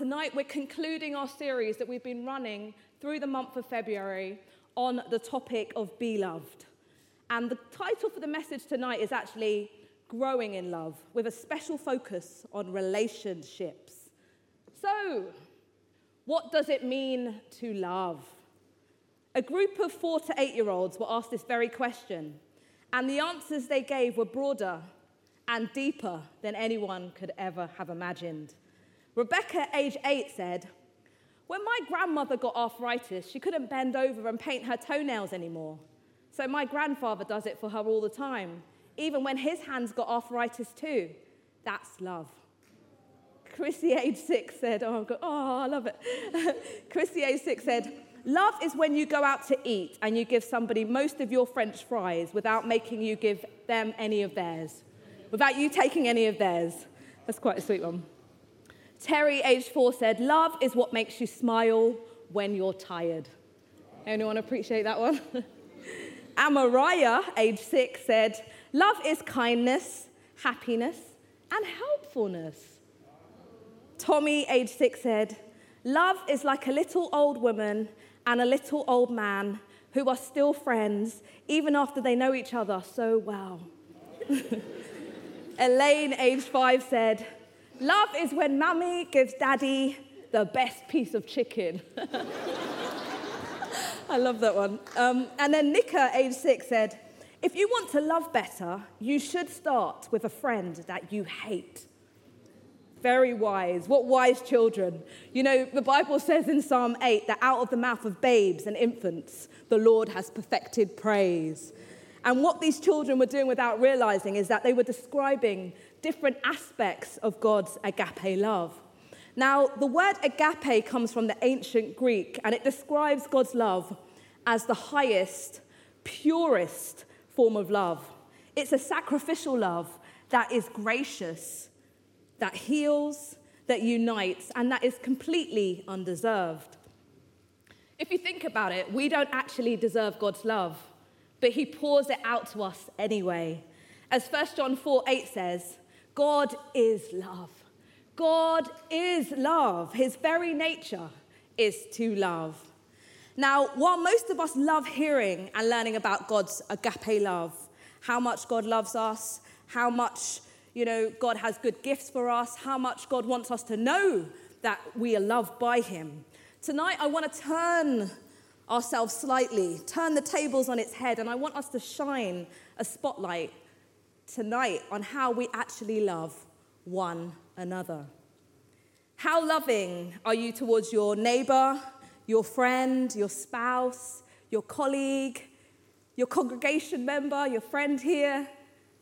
tonight we're concluding our series that we've been running through the month of February on the topic of Be Loved. And the title for the message tonight is actually Growing in Love, with a special focus on relationships. So, what does it mean to love? A group of 4 to 8-year-olds were asked this very question, and the answers they gave were broader and deeper than anyone could ever have imagined. Rebecca, age 8, said, "When my grandmother got arthritis, she couldn't bend over and paint her toenails anymore. So my grandfather does it for her all the time, even when his hands got arthritis too. That's love." Chrissy, age 6, said, I love it. Chrissy, age 6, said, "Love is when you go out to eat and you give somebody most of your French fries without making you give them any of theirs, without you taking any of theirs." That's quite a sweet one. Terry, age 4, said, "Love is what makes you smile when you're tired." Anyone appreciate that one? Amariah, age 6, said, "Love is kindness, happiness, and helpfulness." Tommy, age 6, said, "Love is like a little old woman and a little old man who are still friends, even after they know each other so well." Elaine, age 5, said, "Love is when mummy gives daddy the best piece of chicken." I love that one. And then Nika, age 6, said, "If you want to love better, you should start with a friend that you hate." Very wise. What wise children. You know, the Bible says in Psalm 8 that out of the mouth of babes and infants, the Lord has perfected praise. And what these children were doing without realizing is that they were describing different aspects of God's agape love. Now, the word agape comes from the ancient Greek, and it describes God's love as the highest, purest form of love. It's a sacrificial love that is gracious, that heals, that unites, and that is completely undeserved. If you think about it, we don't actually deserve God's love, but he pours it out to us anyway. As 1 John 4:8 says, God is love. God is love. His very nature is to love. Now, while most of us love hearing and learning about God's agape love, how much God loves us, how much, you know, God has good gifts for us, how much God wants us to know that we are loved by him, tonight I want to turn the tables on its head, and I want us to shine a spotlight tonight on how we actually love one another. How loving are you towards your neighbour, your friend, your spouse, your colleague, your congregation member, your friend here,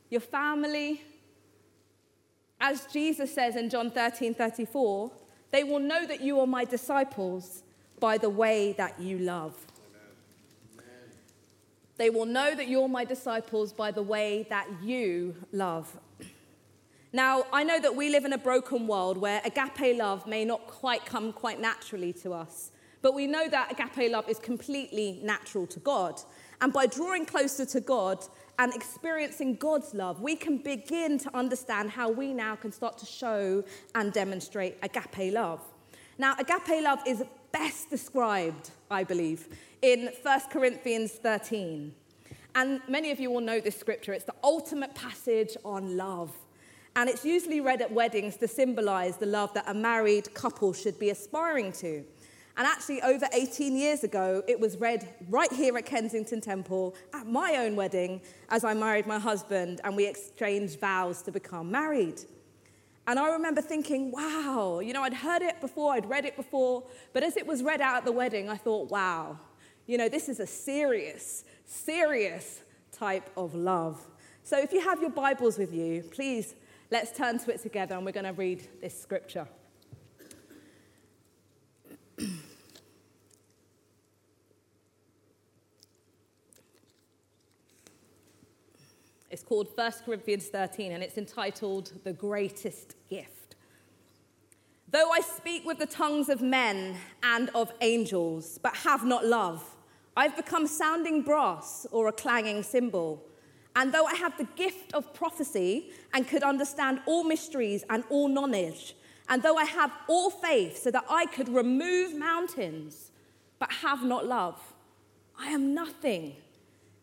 your family? As Jesus says in John 13:34, "They will know that you are my disciples by the way that you love." They will know that you're my disciples by the way that you love. Now, I know that we live in a broken world where agape love may not come naturally to us, but we know that agape love is completely natural to God. And by drawing closer to God and experiencing God's love, we can begin to understand how we now can start to show and demonstrate agape love. Now, agape love is best described, I believe, in 1 Corinthians 13. And many of you will know this scripture. It's the ultimate passage on love. And it's usually read at weddings to symbolize the love that a married couple should be aspiring to. And actually, over 18 years ago, it was read right here at Kensington Temple at my own wedding as I married my husband and we exchanged vows to become married. And I remember thinking, wow, you know, I'd heard it before, I'd read it before, but as it was read out at the wedding, I thought, wow, you know, this is a serious, serious type of love. So if you have your Bibles with you, please, let's turn to it together and we're going to read this scripture. It's called 1 Corinthians 13, and it's entitled, "The Greatest Gift." "Though I speak with the tongues of men and of angels, but have not love, I've become sounding brass or a clanging cymbal. And though I have the gift of prophecy and could understand all mysteries and all knowledge, And though I have all faith so that I could remove mountains, but have not love, I am nothing.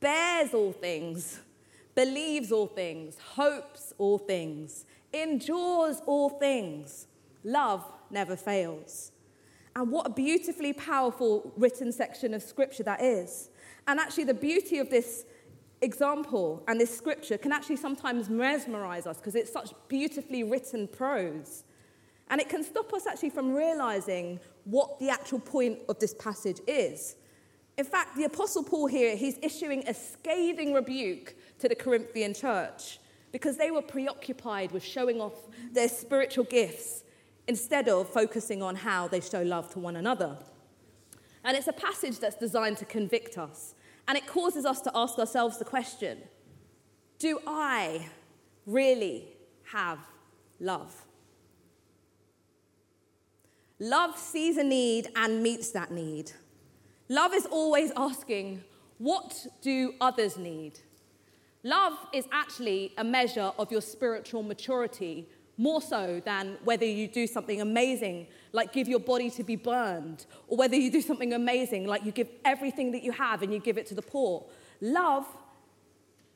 bears all things, believes all things, hopes all things, endures all things. Love never fails. And what a beautifully powerful written section of scripture that is. And actually the beauty of this example and this scripture can actually sometimes mesmerize us because it's such beautifully written prose. And it can stop us actually from realizing what the actual point of this passage is. In fact, the Apostle Paul here, he's issuing a scathing rebuke to the Corinthian church because they were preoccupied with showing off their spiritual gifts instead of focusing on how they show love to one another. And it's a passage that's designed to convict us. And it causes us to ask ourselves the question, do I really have love? Love sees a need and meets that need. Love is always asking, what do others need? Love is actually a measure of your spiritual maturity, more so than whether you do something amazing, like give your body to be burned, or whether you do something amazing, like you give everything that you have and you give it to the poor. Love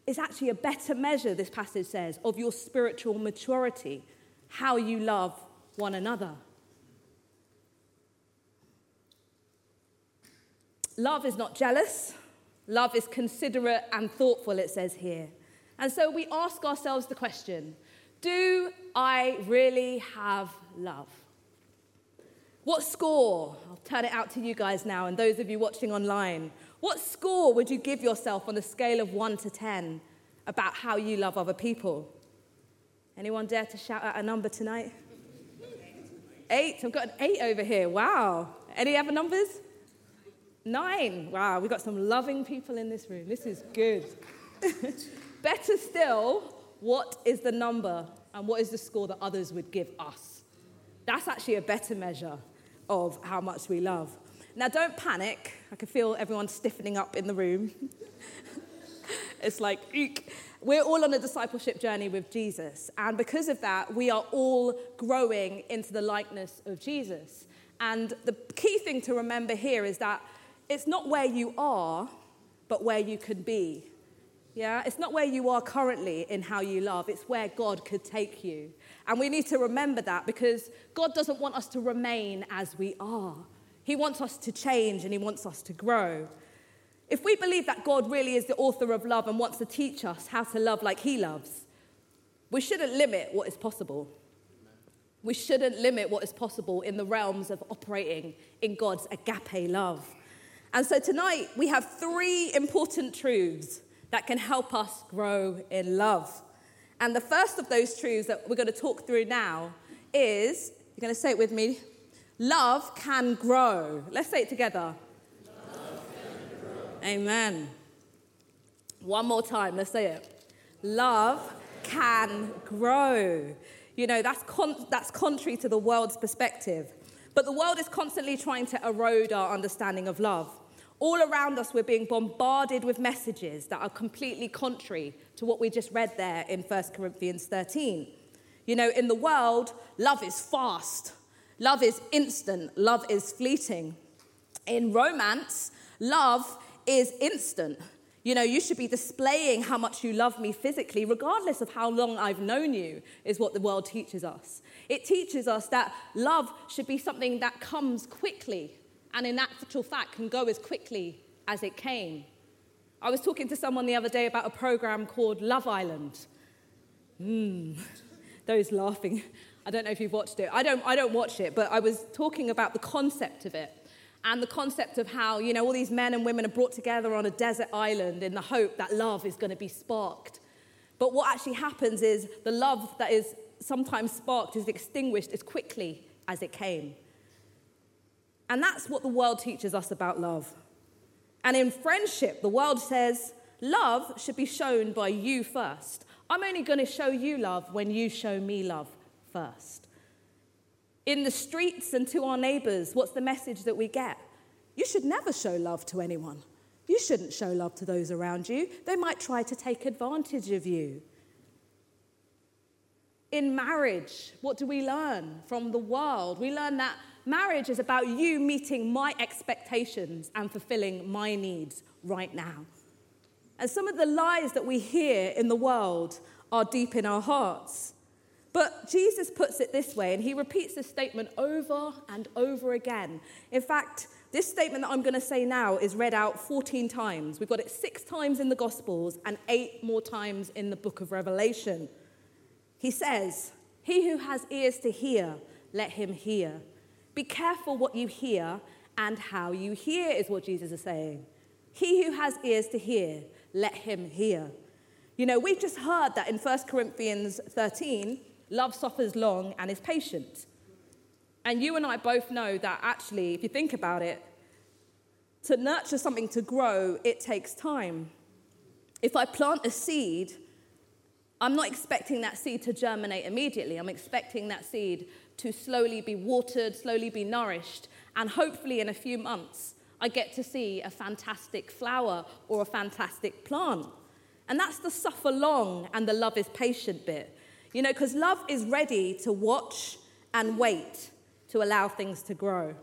is actually a better measure, this passage says, of your spiritual maturity, how you love one another. Love is not jealous. Love is considerate and thoughtful, it says here. And so we ask ourselves the question, do I really have love? What score? I'll turn it out to you guys now and those of you watching online. What score would you give yourself on a scale of 1 to 10 about how you love other people? Anyone dare to shout out a number tonight? 8. I've got an 8 over here. Wow. Any other numbers? 9. Wow, we've got some loving people in this room. This is good. Better still, what is the number and what is the score that others would give us? That's actually a better measure of how much we love. Now, don't panic. I can feel everyone stiffening up in the room. It's like, eek. We're all on a discipleship journey with Jesus. And because of that, we are all growing into the likeness of Jesus. And the key thing to remember here is that it's not where you are, but where you could be. Yeah, it's not where you are currently in how you love. It's where God could take you. And we need to remember that because God doesn't want us to remain as we are. He wants us to change and he wants us to grow. If we believe that God really is the author of love and wants to teach us how to love like he loves, we shouldn't limit what is possible. We shouldn't limit what is possible in the realms of operating in God's agape love. And so tonight we have 3 important truths that can help us grow in love. And the first of those truths that we're going to talk through now is, you're going to say it with me, love can grow. Let's say it together. Love can grow. Amen. One more time, let's say it. Love can grow. You know, that's contrary to the world's perspective. But the world is constantly trying to erode our understanding of love. All around us, we're being bombarded with messages that are completely contrary to what we just read there in 1 Corinthians 13. You know, in the world, love is fast. Love is instant. Love is fleeting. In romance, love is instant. You know, you should be displaying how much you love me physically, regardless of how long I've known you, is what the world teaches us. It teaches us that love should be something that comes quickly, and in actual fact can go as quickly as it came. I was talking to someone the other day about a program called Love Island. Those laughing. I don't know if you've watched it. I don't watch it, but I was talking about the concept of it and the concept of how, you know, all these men and women are brought together on a desert island in the hope that love is going to be sparked. But what actually happens is the love that is sometimes sparked is extinguished as quickly as it came. And that's what the world teaches us about love. And in friendship, the world says, love should be shown by you first. I'm only going to show you love when you show me love first. In the streets and to our neighbours, what's the message that we get? You should never show love to anyone. You shouldn't show love to those around you. They might try to take advantage of you. In marriage, what do we learn from the world? We learn that marriage is about you meeting my expectations and fulfilling my needs right now. And some of the lies that we hear in the world are deep in our hearts. But Jesus puts it this way, and he repeats this statement over and over again. In fact, this statement that I'm going to say now is read out 14 times. We've got it 6 times in the Gospels and 8 more times in the book of Revelation. He says, "He who has ears to hear, let him hear. Be careful what you hear and how you hear," is what Jesus is saying. He who has ears to hear, let him hear. You know, we've just heard that in 1 Corinthians 13, love suffers long and is patient. And you and I both know that actually, if you think about it, to nurture something to grow, it takes time. If I plant a seed, I'm not expecting that seed to germinate immediately. I'm expecting that seed to slowly be watered, slowly be nourished, and hopefully in a few months, I get to see a fantastic flower or a fantastic plant. And that's the suffer long and the love is patient bit. You know, because love is ready to watch and wait to allow things to grow.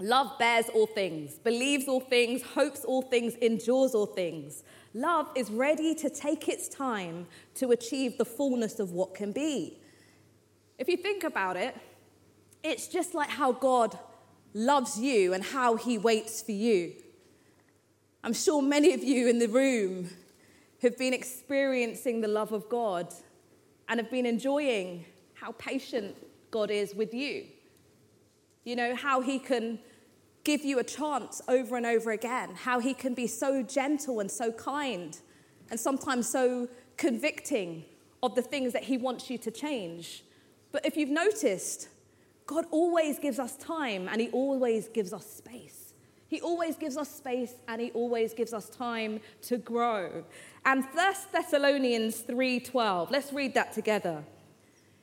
Love bears all things, believes all things, hopes all things, endures all things. Love is ready to take its time to achieve the fullness of what can be. If you think about it, it's just like how God loves you and how he waits for you. I'm sure many of you in the room have been experiencing the love of God and have been enjoying how patient God is with you. You know, how he can give you a chance over and over again, how he can be so gentle and so kind and sometimes so convicting of the things that he wants you to change. But if you've noticed, God always gives us time and he always gives us space. He always gives us space and he always gives us time to grow. And 1 Thessalonians 3:12, let's read that together.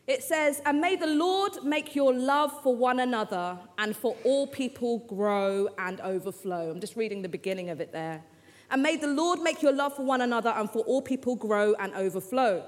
It says, "And may the Lord make your love for one another and for all people grow and overflow." I'm just reading the beginning of it there. "And may the Lord make your love for one another and for all people grow and overflow."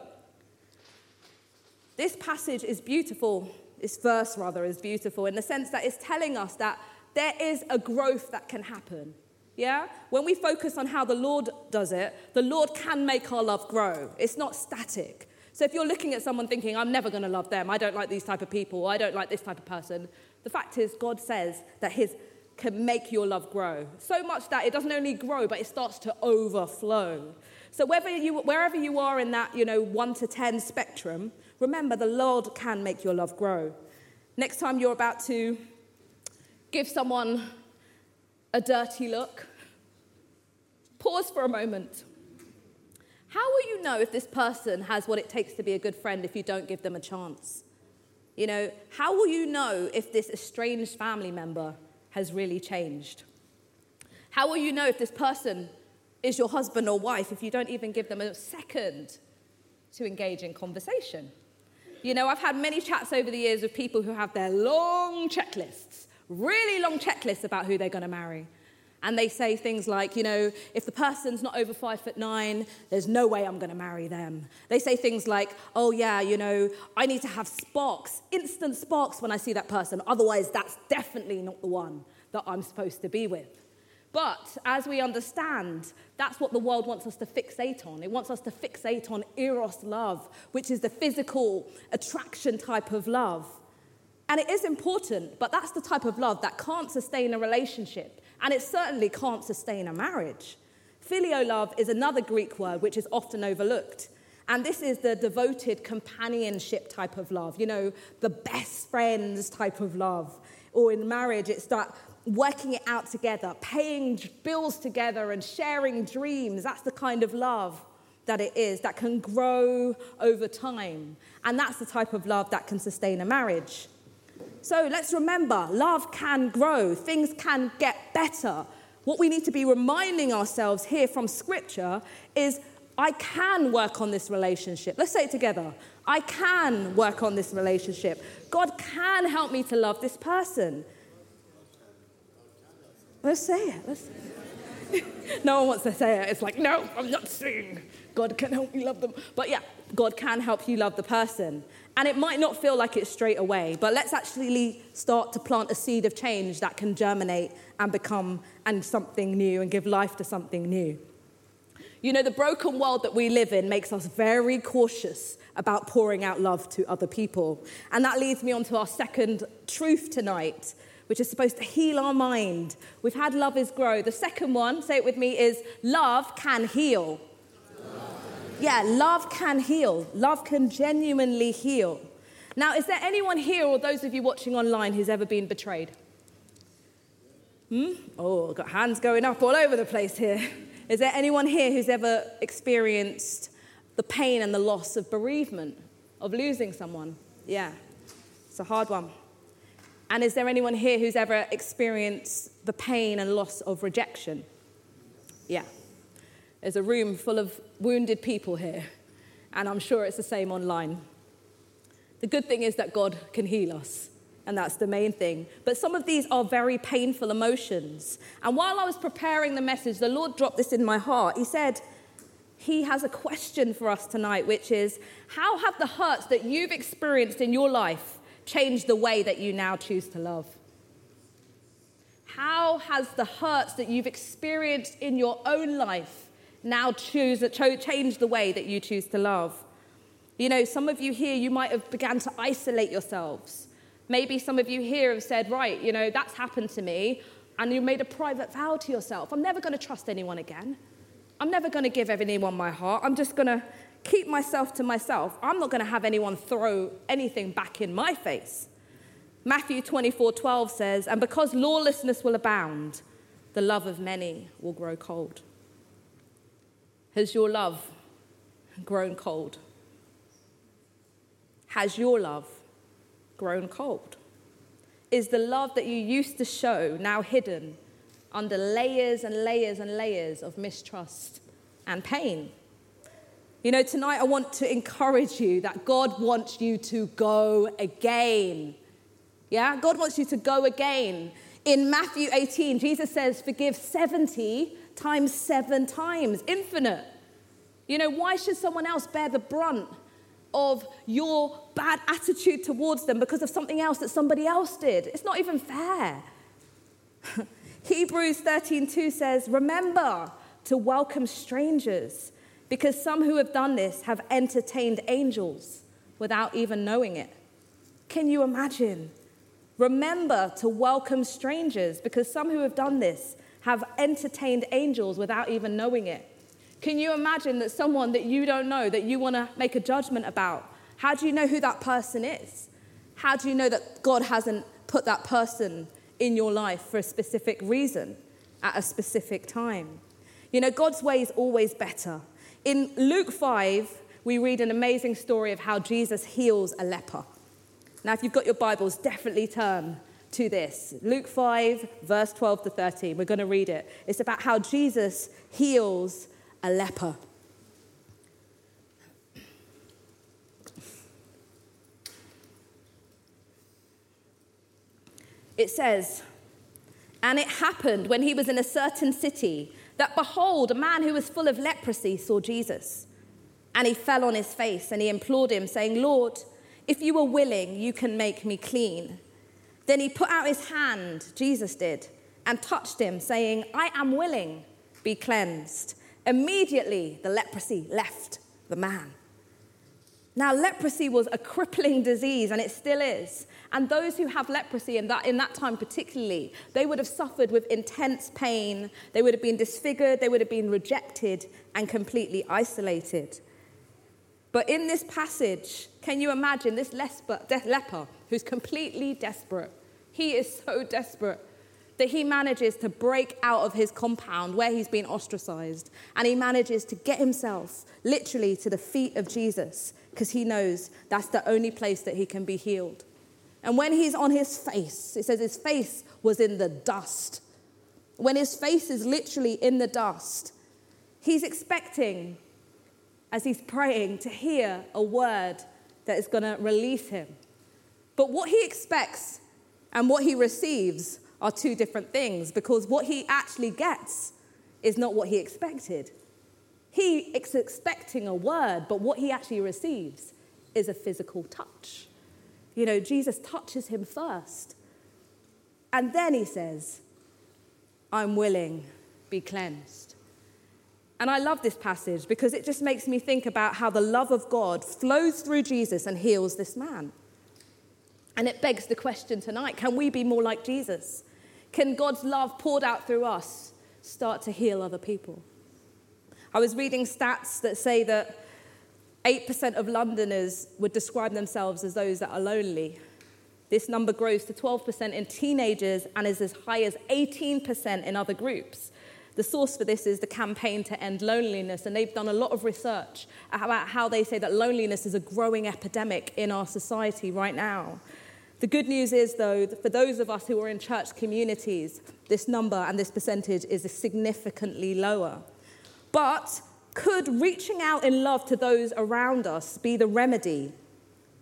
This passage is beautiful. This verse, rather, is beautiful in the sense that it's telling us that there is a growth that can happen. Yeah? When we focus on how the Lord does it, the Lord can make our love grow. It's not static. So if you're looking at someone thinking, I'm never going to love them, I don't like these type of people, I don't like this type of person, the fact is God says that his can make your love grow. So much that it doesn't only grow, but it starts to overflow. So wherever you are in that, 1 to 10 spectrum, remember the Lord can make your love grow. Next time you're about to give someone a dirty look, pause for a moment. How will you know if this person has what it takes to be a good friend if you don't give them a chance? You know, how will you know if this estranged family member has really changed? How will you know if this person is your husband or wife if you don't even give them a second to engage in conversation? You know, I've had many chats over the years with people who have their long checklists, really long checklists about who they're going to marry. And they say things like, if the person's not over 5'9", there's no way I'm going to marry them. They say things like, I need to have sparks, instant sparks when I see that person. Otherwise, that's definitely not the one that I'm supposed to be with. But as we understand, that's what the world wants us to fixate on. It wants us to fixate on eros love, which is the physical attraction type of love. And it is important, but that's the type of love that can't sustain a relationship. And it certainly can't sustain a marriage. Filial love is another Greek word which is often overlooked. And this is the devoted companionship type of love, the best friends type of love. Or in marriage, it's that working it out together, paying bills together and sharing dreams. That's the kind of love that it is, that can grow over time. And that's the type of love that can sustain a marriage. So let's remember, love can grow. Things can get better. What we need to be reminding ourselves here from Scripture is, I can work on this relationship. Let's say it together. I can work on this relationship. God can help me to love this person. Let's say it. No one wants to say it. It's like, no, I'm not saying God can help me love them. But yeah, God can help you love the person. And it might not feel like it straight away, but let's actually start to plant a seed of change that can germinate and become and something new and give life to something new. You know, the broken world that we live in makes us very cautious about pouring out love to other people. And that leads me on to our second truth tonight, which is supposed to heal our mind. We've had love is grow. The second one, say it with me, is love can heal. Yeah, love can heal. Love can genuinely heal. Now, is there anyone here or those of you watching online who's ever been betrayed? Oh, I've got hands going up all over the place here. Is there anyone here who's ever experienced the pain and the loss of bereavement, of losing someone? Yeah, it's a hard one. And is there anyone here who's ever experienced the pain and loss of rejection? Yeah. There's a room full of wounded people here, and I'm sure it's the same online. The good thing is that God can heal us, and that's the main thing. But some of these are very painful emotions. And while I was preparing the message, the Lord dropped this in my heart. He said, He has a question for us tonight, which is, how have the hurts that you've experienced in your life changed the way that you now choose to love? How has the hurts that you've experienced in your own life now changed the way that you choose to love? You know, some of you here, you might have began to isolate yourselves. Maybe some of you here have said, right, you know, that's happened to me, and you made a private vow to yourself. I'm never going to trust anyone again. I'm never going to give anyone my heart. I'm just going to keep myself to myself. I'm not going to have anyone throw anything back in my face. Matthew 24:12 says, and because lawlessness will abound, the love of many will grow cold. Has your love grown cold? Has your love grown cold? Is the love that you used to show now hidden under layers and layers and layers of mistrust and pain? You know, tonight I want to encourage you that God wants you to go again. Yeah, God wants you to go again. In Matthew 18, Jesus says, forgive 70 times 7 times, infinite. You know, why should someone else bear the brunt of your bad attitude towards them because of something else that somebody else did? It's not even fair. Hebrews 13:2 says, remember to welcome strangers, because some who have done this have entertained angels without even knowing it. Can you imagine? Remember to welcome strangers, because some who have done this have entertained angels without even knowing it. Can you imagine that someone that you don't know, that you want to make a judgment about? How do you know who that person is? How do you know that God hasn't put that person in your life for a specific reason at a specific time? You know, God's way is always better. In Luke 5, we read an amazing story of how Jesus heals a leper. Now, if you've got your Bibles, definitely turn to this. Luke 5, verse 12 to 13. We're going to read it. It's about how Jesus heals a leper. It says, and it happened when he was in a certain city that, behold, a man who was full of leprosy saw Jesus. And he fell on his face and he implored him, saying, Lord, if you are willing, you can make me clean. Then he put out his hand, Jesus did, and touched him, saying, I am willing, be cleansed. Immediately, the leprosy left the man. Now, leprosy was a crippling disease, and it still is. And those who have leprosy in that time particularly, they would have suffered with intense pain. They would have been disfigured. They would have been rejected and completely isolated. But in this passage, can you imagine this leper who's completely desperate? He is so desperate that he manages to break out of his compound where he's been ostracized, and he manages to get himself literally to the feet of Jesus, because he knows that's the only place that he can be healed. And when he's on his face, it says his face was in the dust. When his face is literally in the dust, he's expecting, as he's praying, to hear a word that is going to release him. But what he expects and what he receives are two different things, because what he actually gets is not what he expected. He is expecting a word, but what he actually receives is a physical touch. You know, Jesus touches him first. And then he says, I'm willing, be cleansed. And I love this passage because it just makes me think about how the love of God flows through Jesus and heals this man. And it begs the question tonight, can we be more like Jesus? Can God's love poured out through us start to heal other people? I was reading stats that say that 8% of Londoners would describe themselves as those that are lonely. This number grows to 12% in teenagers and is as high as 18% in other groups. The source for this is the Campaign to End Loneliness, and they've done a lot of research about how they say that loneliness is a growing epidemic in our society right now. The good news is, though, that for those of us who are in church communities, this number and this percentage is significantly lower. But could reaching out in love to those around us be the remedy,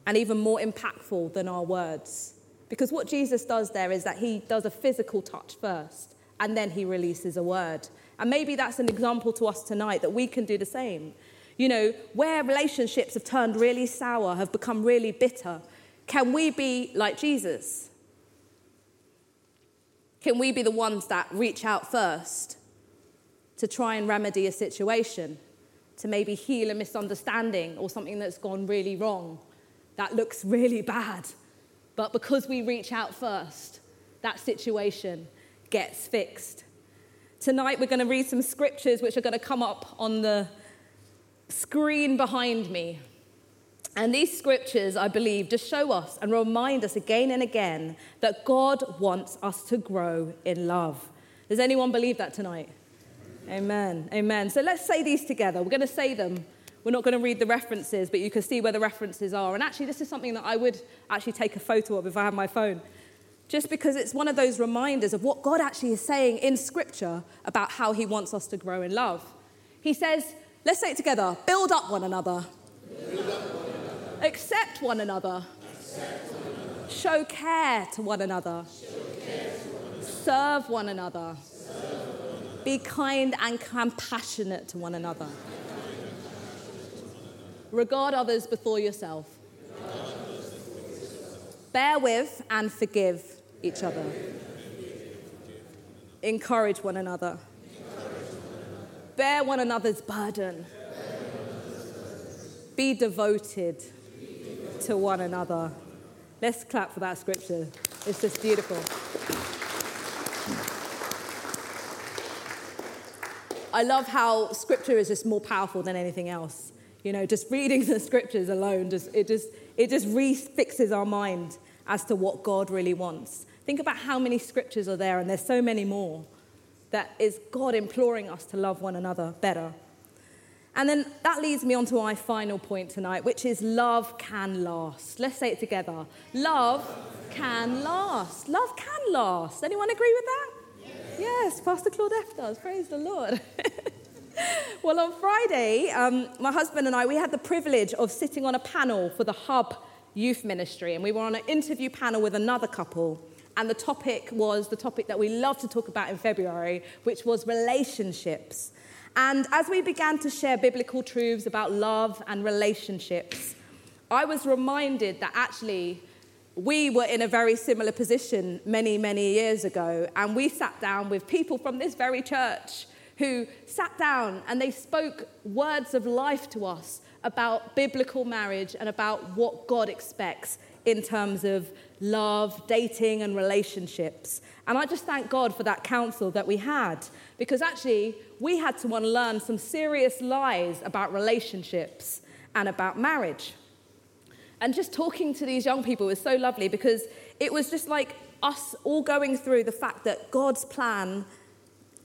and even more impactful than our words? Because what Jesus does there is that he does a physical touch first, and then he releases a word. And maybe that's an example to us tonight, that we can do the same. You know, where relationships have turned really sour, have become really bitter, can we be like Jesus? Can we be the ones that reach out first to try and remedy a situation, to maybe heal a misunderstanding or something that's gone really wrong, that looks really bad? But because we reach out first, that situation gets fixed. Tonight we're going to read some scriptures which are going to come up on the screen behind me. And these scriptures, I believe, just show us and remind us again and again that God wants us to grow in love. Does anyone believe that tonight? Amen, amen. So let's say these together. We're going to say them. We're not going to read the references, but you can see where the references are. And actually, this is something that I would actually take a photo of if I had my phone, just because it's one of those reminders of what God actually is saying in Scripture about how he wants us to grow in love. He says, let's say it together, build up one another. Build up one another. Accept one another. Accept one another. Show care to one another. Show care to one another. Serve one another. Be kind and compassionate to one another. Regard others before yourself. Bear with and forgive each other. Encourage one another. Bear one another's burden. Be devoted to one another. Let's clap for that scripture. It's just beautiful. I love how scripture is just more powerful than anything else. You know, just reading the scriptures alone, it just refixes our mind as to what God really wants. Think about how many scriptures are there, and there's so many more, that is God imploring us to love one another better. And then that leads me on to my final point tonight, which is love can last. Let's say it together. Love can last. Love can last. Anyone agree with that? Yes, Pastor Claudette does. Praise the Lord. Well, on Friday, my husband and I, we had the privilege of sitting on a panel for the Hub Youth Ministry, and we were on an interview panel with another couple, and the topic was the topic that we love to talk about in February, which was relationships. And as we began to share biblical truths about love and relationships, I was reminded that actually we were in a very similar position many, many years ago, and we sat down with people from this very church who sat down and they spoke words of life to us about biblical marriage and about what God expects in terms of love, dating, and relationships. And I just thank God for that counsel that we had, because actually we had to unlearn some serious lies about relationships and about marriage. And just talking to these young people was so lovely, because it was just like us all going through the fact that God's plan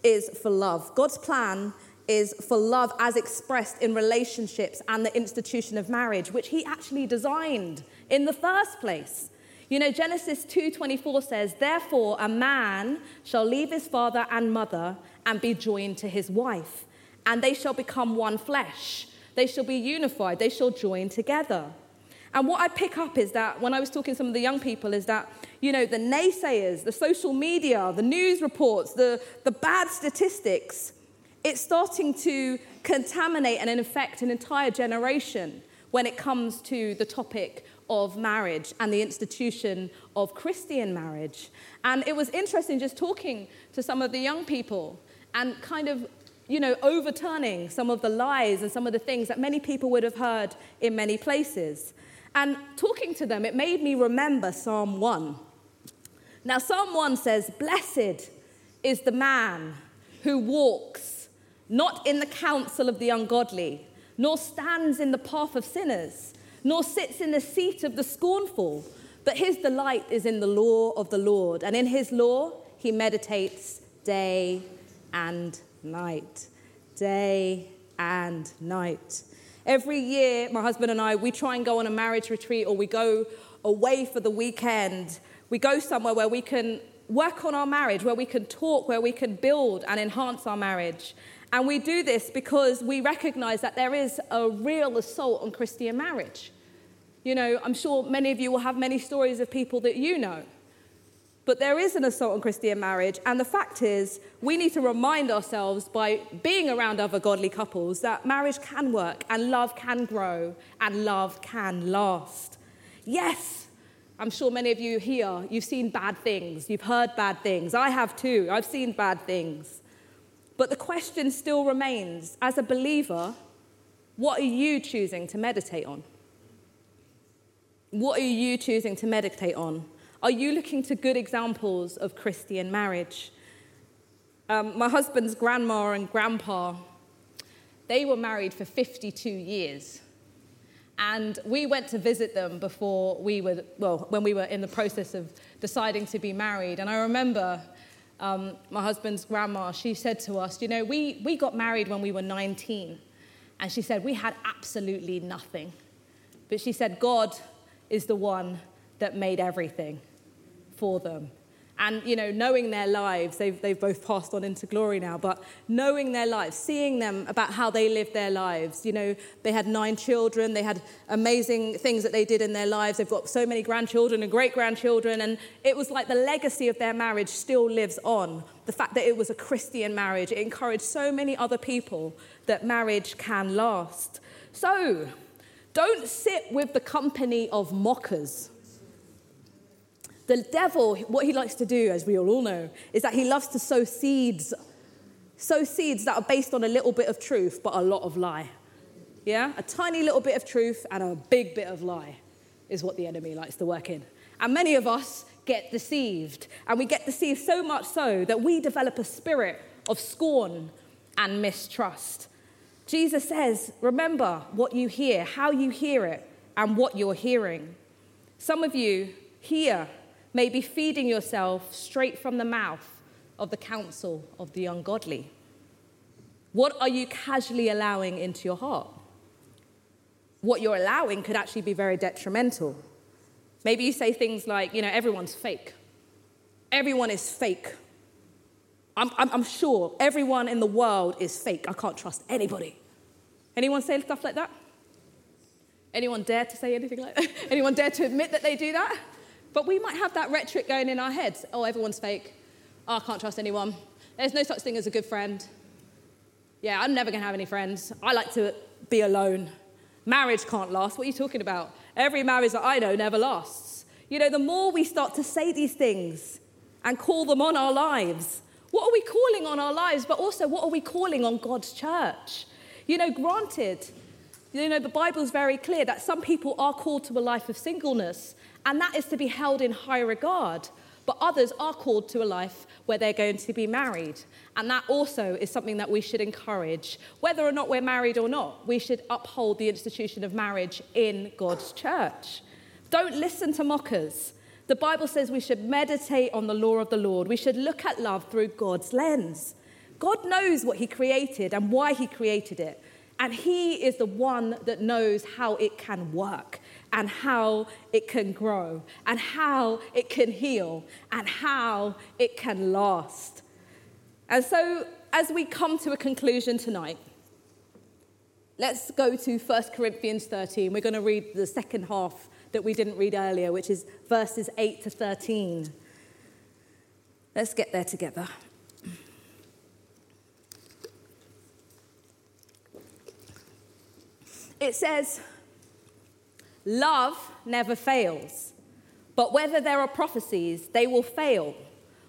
is for love. God's plan is for love as expressed in relationships and the institution of marriage, which he actually designed in the first place. You know, Genesis 2:24 says, "Therefore a man shall leave his father and mother and be joined to his wife, and they shall become one flesh. They shall be unified. They shall join together." And what I pick up is that, when I was talking to some of the young people, is that, you know, the naysayers, the social media, the news reports, the bad statistics, it's starting to contaminate and infect an entire generation when it comes to the topic of marriage and the institution of Christian marriage. And it was interesting just talking to some of the young people and kind of, you know, overturning some of the lies and some of the things that many people would have heard in many places. And talking to them, it made me remember Psalm 1. Now, Psalm 1 says, "Blessed is the man who walks not in the counsel of the ungodly, nor stands in the path of sinners, nor sits in the seat of the scornful, but his delight is in the law of the Lord, and in his law he meditates day and night." Day and night. Every year, my husband and I, we try and go on a marriage retreat, or we go away for the weekend. We go somewhere where we can work on our marriage, where we can talk, where we can build and enhance our marriage. And we do this because we recognise that there is a real assault on Christian marriage. You know, I'm sure many of you will have many stories of people that you know. But there is an assault on Christian marriage. And the fact is, we need to remind ourselves by being around other godly couples that marriage can work and love can grow and love can last. Yes, I'm sure many of you here, you've seen bad things. You've heard bad things. I have too. I've seen bad things. But the question still remains, as a believer, what are you choosing to meditate on? What are you choosing to meditate on? Are you looking to good examples of Christian marriage? My husband's grandma and grandpa, they were married for 52 years. And we went to visit them before when we were in the process of deciding to be married. And I remember my husband's grandma, she said to us, you know, we got married when we were 19. And she said, we had absolutely nothing. But she said, God is the one that made everything for them. And, you know, knowing their lives, they've both passed on into glory now, but knowing their lives, seeing them about how they lived their lives, you know, they had 9 children, they had amazing things that they did in their lives, they've got so many grandchildren and great-grandchildren, and it was like the legacy of their marriage still lives on. The fact that it was a Christian marriage, it encouraged so many other people that marriage can last. So, don't sit with the company of mockers. The devil, what he likes to do, as we all know, is that he loves to sow seeds that are based on a little bit of truth, but a lot of lie. Yeah? A tiny little bit of truth and a big bit of lie is what the enemy likes to work in. And many of us get deceived, and we get deceived so much so that we develop a spirit of scorn and mistrust. Jesus says, remember what you hear, how you hear it, and what you're hearing. Some of you here may be feeding yourself straight from the mouth of the counsel of the ungodly. What are you casually allowing into your heart? What you're allowing could actually be very detrimental. Maybe you say things like, you know, everyone's fake. Everyone is fake. I'm sure everyone in the world is fake. I can't trust anybody. Anyone say stuff like that? Anyone dare to say anything like that? Anyone dare to admit that they do that? But we might have that rhetoric going in our heads. Oh, everyone's fake. Oh, I can't trust anyone. There's no such thing as a good friend. Yeah, I'm never going to have any friends. I like to be alone. Marriage can't last. What are you talking about? Every marriage that I know never lasts. You know, the more we start to say these things and call them on our lives, what are we calling on our lives? But also, what are we calling on God's church? You know, granted, you know, the Bible's very clear that some people are called to a life of singleness, and that is to be held in high regard. But others are called to a life where they're going to be married. And that also is something that we should encourage. Whether or not we're married or not, we should uphold the institution of marriage in God's church. Don't listen to mockers. The Bible says we should meditate on the law of the Lord. We should look at love through God's lens. God knows what he created and why he created it. And he is the one that knows how it can work and how it can grow and how it can heal and how it can last. And so as we come to a conclusion tonight, let's go to 1 Corinthians 13. We're going to read the second half that we didn't read earlier, which is verses 8 to 13. Let's get there together. It says, love never fails, but whether there are prophecies, they will fail.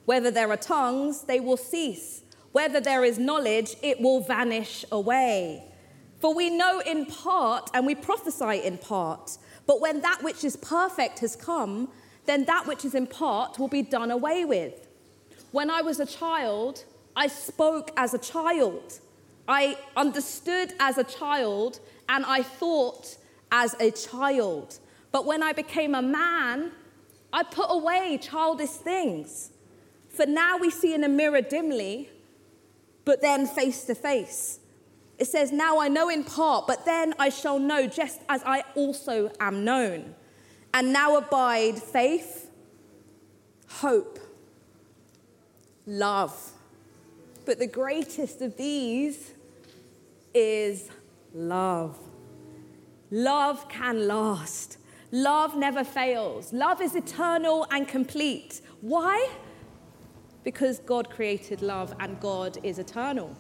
Whether there are tongues, they will cease. Whether there is knowledge, it will vanish away. For we know in part and we prophesy in part, but when that which is perfect has come, then that which is in part will be done away with. When I was a child, I spoke as a child. I understood as a child, and I thought as a child. But when I became a man, I put away childish things. For now we see in a mirror dimly, but then face to face. It says, now I know in part, but then I shall know just as I also am known. And now abide faith, hope, love. But the greatest of these is love. Love can last. Love never fails. Love is eternal and complete. Why? Because God created love and God is eternal.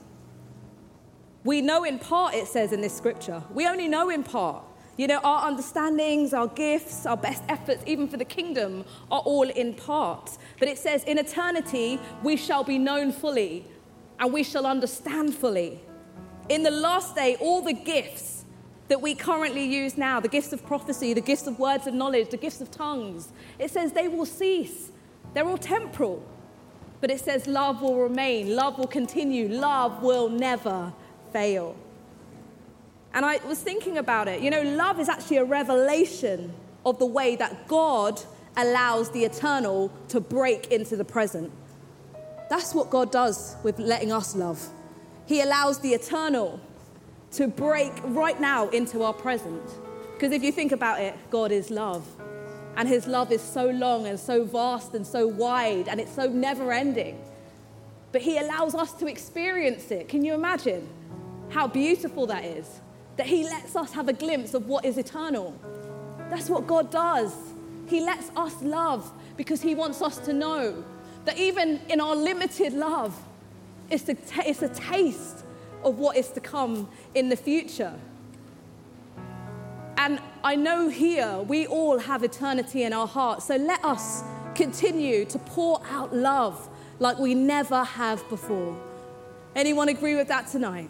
We know in part, it says in this scripture. We only know in part. You know, our understandings, our gifts, our best efforts, even for the kingdom, are all in part. But it says in eternity, we shall be known fully and we shall understand fully. In the last day, all the gifts that we currently use now, the gifts of prophecy, the gifts of words of knowledge, the gifts of tongues, it says they will cease. They're all temporal. But it says love will remain, love will continue, love will never fail. And I was thinking about it. You know, love is actually a revelation of the way that God allows the eternal to break into the present. That's what God does with letting us love. He allows the eternal to break right now into our present. Because if you think about it, God is love. And his love is so long and so vast and so wide and it's so never-ending. But he allows us to experience it. Can you imagine how beautiful that is? That he lets us have a glimpse of what is eternal. That's what God does. He lets us love because he wants us to know that even in our limited love, it's a taste of what is to come in the future. And I know here we all have eternity in our hearts, so let us continue to pour out love like we never have before. Anyone agree with that tonight?